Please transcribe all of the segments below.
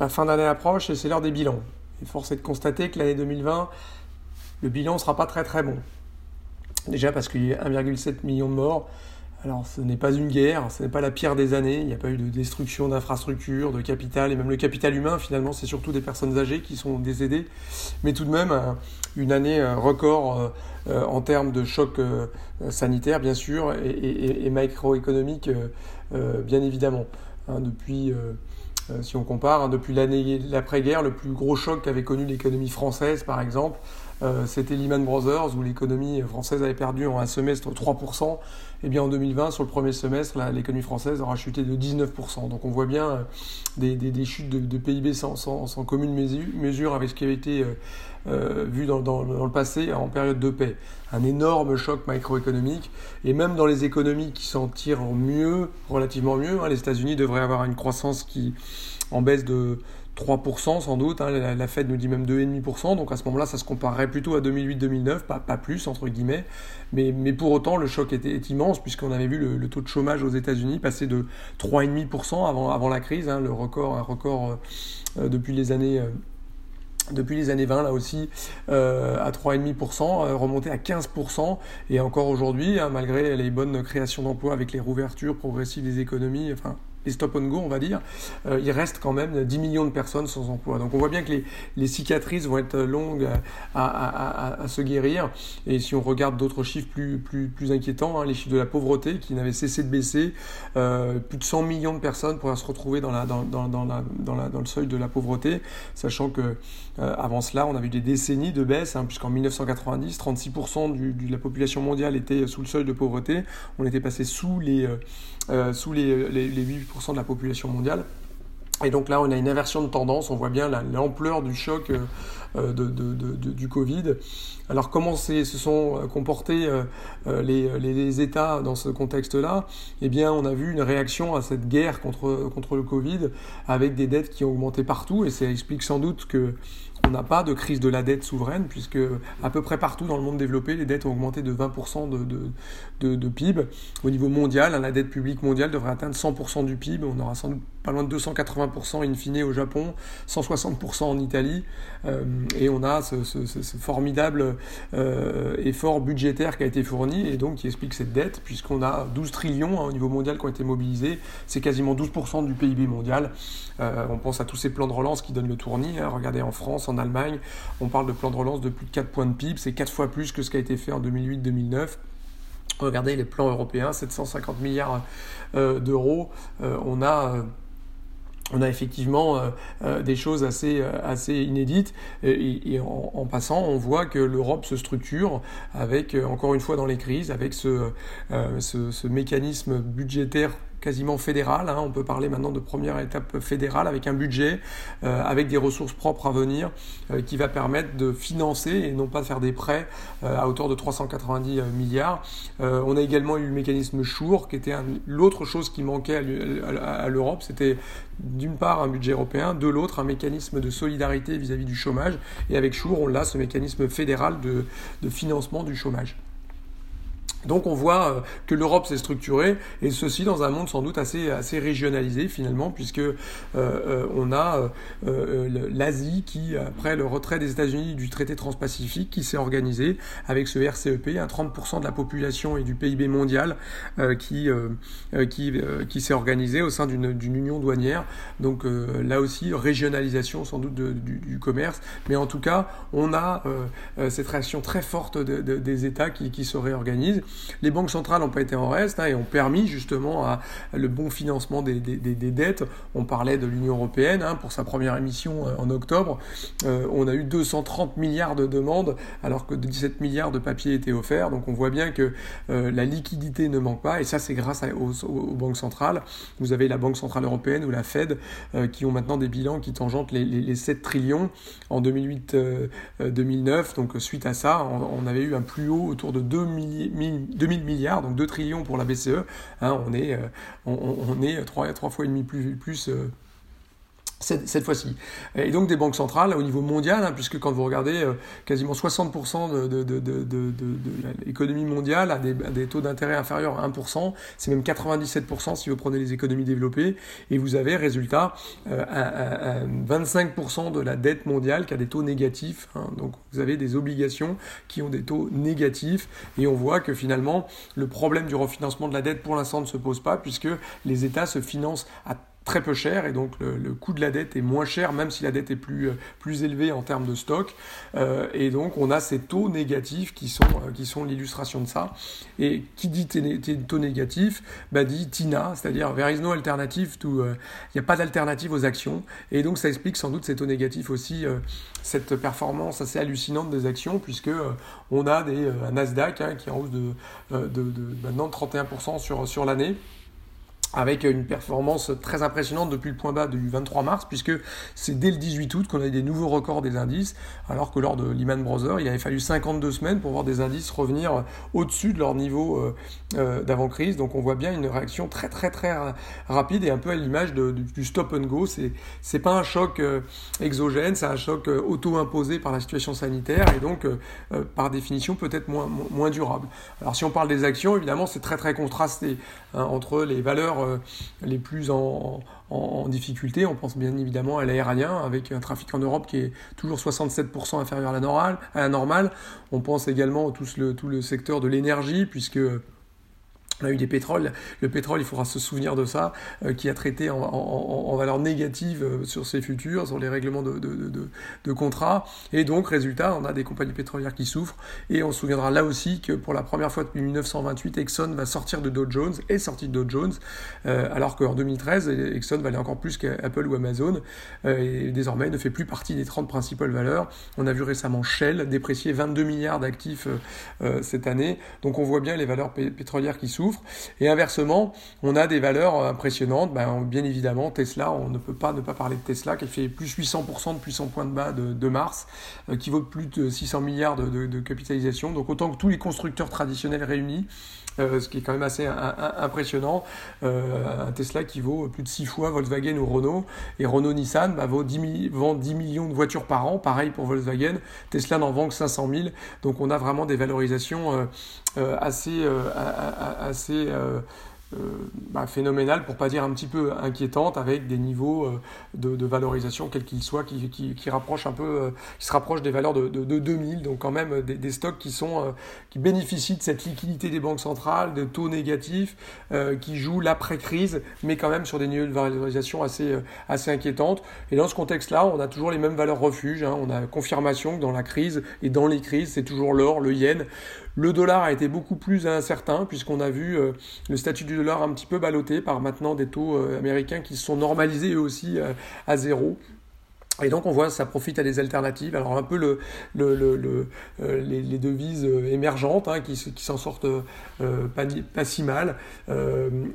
La fin d'année approche et c'est l'heure des bilans. Et force est de constater que l'année 2020, le bilan ne sera pas très très bon. Déjà parce qu'il y a 1,7 million de morts. Alors ce n'est pas une guerre, ce n'est pas la pire des années. Il n'y a pas eu de destruction d'infrastructures, de capital, et même le capital humain finalement, c'est surtout des personnes âgées qui sont décédées. Mais tout de même, une année record en termes de choc sanitaire bien sûr et macroéconomique bien évidemment. Depuis... Si on compare, depuis l'année l'après-guerre, le plus gros choc qu'avait connu l'économie française, par exemple, c'était Lehman Brothers, où l'économie française avait perdu en un semestre 3%. Eh bien, en 2020, sur le premier semestre, l'économie française aura chuté de 19%. Donc, on voit bien des chutes de PIB sans commune mesure avec ce qui avait été vu dans le passé en période de paix. Un énorme choc macroéconomique. Et même dans les économies qui s'en tirent mieux, relativement mieux, les États-Unis devraient avoir une croissance qui en baisse de 3% sans doute, la Fed nous dit même 2,5%, donc à ce moment-là, ça se comparerait plutôt à 2008-2009, pas plus, entre guillemets, mais pour autant, le choc est immense, puisqu'on avait vu le taux de chômage aux États-Unis passer de 3,5% avant la crise, un record depuis les années 20, là aussi, à 3,5%, remonté à 15%. Et encore aujourd'hui, malgré les bonnes créations d'emplois avec les rouvertures progressives des économies, enfin, les stop and go, on va dire, il reste quand même 10 millions de personnes sans emploi. Donc on voit bien que les cicatrices vont être longues à se guérir. Et si on regarde d'autres chiffres plus inquiétants, les chiffres de la pauvreté qui n'avaient cessé de baisser, plus de 100 millions de personnes pourraient se retrouver dans le seuil de la pauvreté, sachant que avant cela, on avait eu des décennies de baisse, puisqu'en 1990, 36% de la population mondiale était sous le seuil de pauvreté. On était passé sous les 8% de la population mondiale. Et donc là, on a une inversion de tendance. On voit bien l'ampleur du choc du Covid. Alors comment se sont comportés les États dans ce contexte-là ? Eh bien, on a vu une réaction à cette guerre contre le Covid avec des dettes qui ont augmenté partout. Et ça explique sans doute que on n'a pas de crise de la dette souveraine, puisque à peu près partout dans le monde développé, les dettes ont augmenté de 20% de PIB. Au niveau mondial, la dette publique mondiale devrait atteindre 100% du PIB. On aura sans doute pas loin de 280% in fine au Japon, 160% en Italie. Et on a ce formidable effort budgétaire qui a été fourni et donc qui explique cette dette, puisqu'on a 12 trillions au niveau mondial qui ont été mobilisés. C'est quasiment 12% du PIB mondial. On pense à tous ces plans de relance qui donnent le tournis. Regardez en France, en Allemagne, on parle de plan de relance de plus de 4 points de PIB, c'est 4 fois plus que ce qui a été fait en 2008-2009. Regardez les plans européens, 750 milliards d'euros, on a effectivement des choses assez inédites et en passant, on voit que l'Europe se structure avec, encore une fois dans les crises, avec ce mécanisme budgétaire quasiment fédéral. On peut parler maintenant de première étape fédérale avec un budget, avec des ressources propres à venir qui va permettre de financer et non pas de faire des prêts à hauteur de 390 milliards. On a également eu le mécanisme Sure qui était l'autre chose qui manquait à l'Europe. C'était d'une part un budget européen, de l'autre un mécanisme de solidarité vis-à-vis du chômage. Et avec Sure, on l'a, ce mécanisme fédéral de financement du chômage. Donc on voit que l'Europe s'est structurée, et ceci dans un monde sans doute assez régionalisé finalement, puisque on a l'Asie qui, après le retrait des États-Unis du traité transpacifique, qui s'est organisé avec ce RCEP, 30% de la population et du PIB mondial qui s'est organisé au sein d'une union douanière. Donc là aussi, régionalisation sans doute du commerce, mais en tout cas, on a cette réaction très forte des États qui se réorganisent. Les banques centrales n'ont pas été en reste et ont permis justement le bon financement des dettes. On parlait de l'Union européenne pour sa première émission en octobre. On a eu 230 milliards de demandes alors que 17 milliards de papiers étaient offerts. Donc on voit bien que la liquidité ne manque pas et ça c'est grâce aux banques centrales. Vous avez la Banque centrale européenne ou la Fed qui ont maintenant des bilans qui tangentent les 7 trillions en 2008-2009. Donc suite à ça, on avait eu un plus haut autour de 2 000 milliards, donc 2 trillions pour la BCE, on est 3 fois et demi plus cette fois-ci. Et donc des banques centrales au niveau mondial, hein, puisque quand vous regardez quasiment 60% de l'économie mondiale a des taux d'intérêt inférieurs à 1%, c'est même 97% si vous prenez les économies développées, et vous avez résultat à 25% de la dette mondiale qui a des taux négatifs, hein, donc vous avez des obligations qui ont des taux négatifs, et on voit que finalement le problème du refinancement de la dette pour l'instant ne se pose pas, puisque les États se financent à très peu cher, et donc le coût de la dette est moins cher, même si la dette est plus élevée en termes de stock, et donc on a ces taux négatifs qui sont l'illustration de ça. Et qui dit taux négatif, bah dit TINA, c'est-à-dire there is no alternative to, il n'y a pas d'alternative aux actions, et donc ça explique sans doute ces taux négatifs aussi, cette performance assez hallucinante des actions, puisque on a un Nasdaq, hein, qui est en hausse de maintenant 31% sur l'année, avec une performance très impressionnante depuis le point bas du 23 mars, puisque c'est dès le 18 août qu'on a eu des nouveaux records des indices, alors que lors de Lehman Brothers, il avait fallu 52 semaines pour voir des indices revenir au-dessus de leur niveau d'avant-crise. Donc on voit bien une réaction très très très rapide, et un peu à l'image du stop and go. C'est pas un choc exogène, c'est un choc auto-imposé par la situation sanitaire, et donc par définition peut-être moins durable. Alors si on parle des actions, évidemment c'est très très contrasté, hein, entre les valeurs les plus en difficulté. On pense bien évidemment à l'aérien, avec un trafic en Europe qui est toujours 67% inférieur à la normale. On pense également à tout le secteur de l'énergie, puisque on a eu des pétroles. Le pétrole, il faudra se souvenir de ça, qui a traité en valeur négative sur ses futurs, sur les règlements de contrats. Et donc, résultat, on a des compagnies pétrolières qui souffrent. Et on se souviendra là aussi que pour la première fois depuis 1928, Exxon va sortir de Dow Jones, est sortie de Dow Jones, alors qu'en 2013, Exxon valait encore plus qu'Apple ou Amazon. Et désormais, ne fait plus partie des 30 principales valeurs. On a vu récemment Shell déprécier 22 milliards d'actifs cette année. Donc, on voit bien les valeurs pétrolières qui souffrent. Et inversement, on a des valeurs impressionnantes. Bien évidemment, Tesla, on ne peut pas ne pas parler de Tesla, qui fait plus 800% depuis son point de bas de mars, qui vaut plus de 600 milliards de capitalisation. Donc autant que tous les constructeurs traditionnels réunis, ce qui est quand même assez impressionnant. Un Tesla qui vaut plus de 6 fois Volkswagen ou Renault, et Renault-Nissan vend 10 millions de voitures par an, pareil pour Volkswagen. Tesla n'en vend que 500 000, donc on a vraiment des valorisations assez phénoménales, pour pas dire un petit peu inquiétantes, avec des niveaux de valorisation, quels qu'ils soient, qui se rapprochent des valeurs de 2000, donc quand même des stocks qui bénéficient de cette liquidité des banques centrales, de taux négatifs, qui jouent l'après-crise, mais quand même sur des niveaux de valorisation assez inquiétantes. Et dans ce contexte-là, on a toujours les mêmes valeurs refuges, hein. On a confirmation que dans la crise et dans les crises, c'est toujours l'or, le yen. Le dollar a été beaucoup plus incertain, puisqu'on a vu le statut du dollar un petit peu ballotté par maintenant des taux américains qui se sont normalisés eux aussi à zéro. Et donc on voit ça profite à des alternatives. Alors un peu les devises émergentes, hein, qui s'en sortent pas si mal.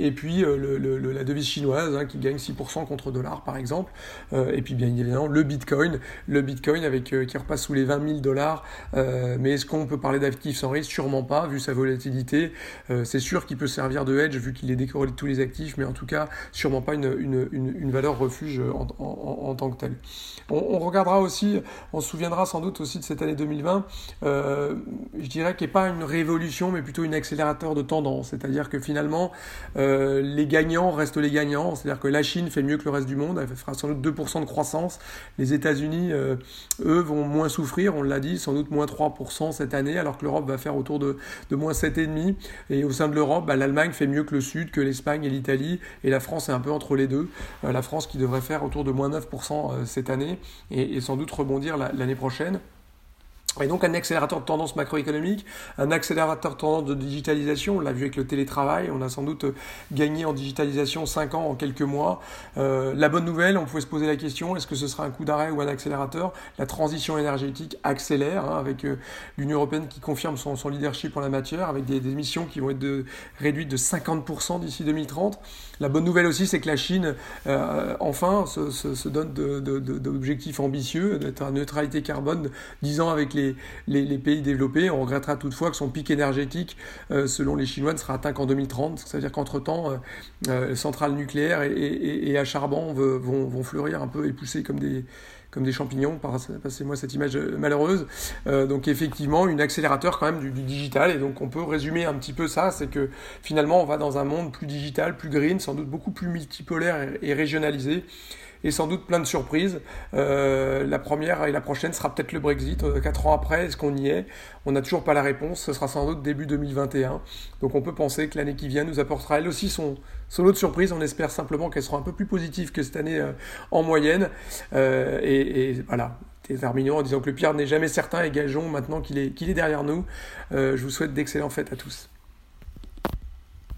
Et puis la devise chinoise, hein, qui gagne 6% contre dollar par exemple. Et puis bien évidemment le Bitcoin avec qui repasse sous les $20,000. Mais est-ce qu'on peut parler d'actifs sans risque? Sûrement pas, vu sa volatilité. C'est sûr qu'il peut servir de hedge vu qu'il est décorrélé de tous les actifs, mais en tout cas sûrement pas une valeur refuge en tant que telle. On regardera aussi, on se souviendra sans doute aussi de cette année 2020, je dirais qu'il n'est pas une révolution, mais plutôt une accélérateur de tendance. C'est-à-dire que finalement, les gagnants restent les gagnants. C'est-à-dire que la Chine fait mieux que le reste du monde, elle fera sans doute 2% de croissance. Les États-Unis, eux, vont moins souffrir, on l'a dit, sans doute moins 3% cette année, alors que l'Europe va faire autour de moins 7,5%. Et au sein de l'Europe, l'Allemagne fait mieux que le Sud, que l'Espagne et l'Italie. Et la France est un peu entre les deux. La France qui devrait faire autour de moins 9% cette année, et sans doute rebondir l'année prochaine. Et donc un accélérateur de tendance macroéconomique, un accélérateur de tendance de digitalisation, on l'a vu avec le télétravail, on a sans doute gagné en digitalisation 5 ans en quelques mois. La bonne nouvelle, on pouvait se poser la question, est-ce que ce sera un coup d'arrêt ou un accélérateur? La transition énergétique accélère, hein, avec l'Union européenne qui confirme son leadership en la matière, avec des émissions qui vont être réduites de 50% d'ici 2030. La bonne nouvelle aussi, c'est que la Chine, enfin, se donne d'objectifs ambitieux, d'être à neutralité carbone 10 ans avec les les pays développés. On regrettera toutefois que son pic énergétique, selon les Chinois, ne sera atteint qu'en 2030. Ça veut dire qu'entre-temps, centrales nucléaires et à charbon vont fleurir un peu et pousser comme des champignons, passez-moi cette image malheureuse. Donc effectivement, une accélérateur quand même du digital, et donc on peut résumer un petit peu ça, c'est que finalement on va dans un monde plus digital, plus green, sans doute beaucoup plus multipolaire et régionalisé, et sans doute plein de surprises. La première et la prochaine sera peut-être le Brexit. 4 ans après, est-ce qu'on y est? On n'a toujours pas la réponse. Ce sera sans doute début 2021. Donc on peut penser que l'année qui vient nous apportera elle aussi son lot de surprises. On espère simplement qu'elle sera un peu plus positive que cette année en moyenne. Et voilà. Terminons en disant que le pire n'est jamais certain, et gageons maintenant qu'il est derrière nous. Je vous souhaite d'excellentes fêtes à tous.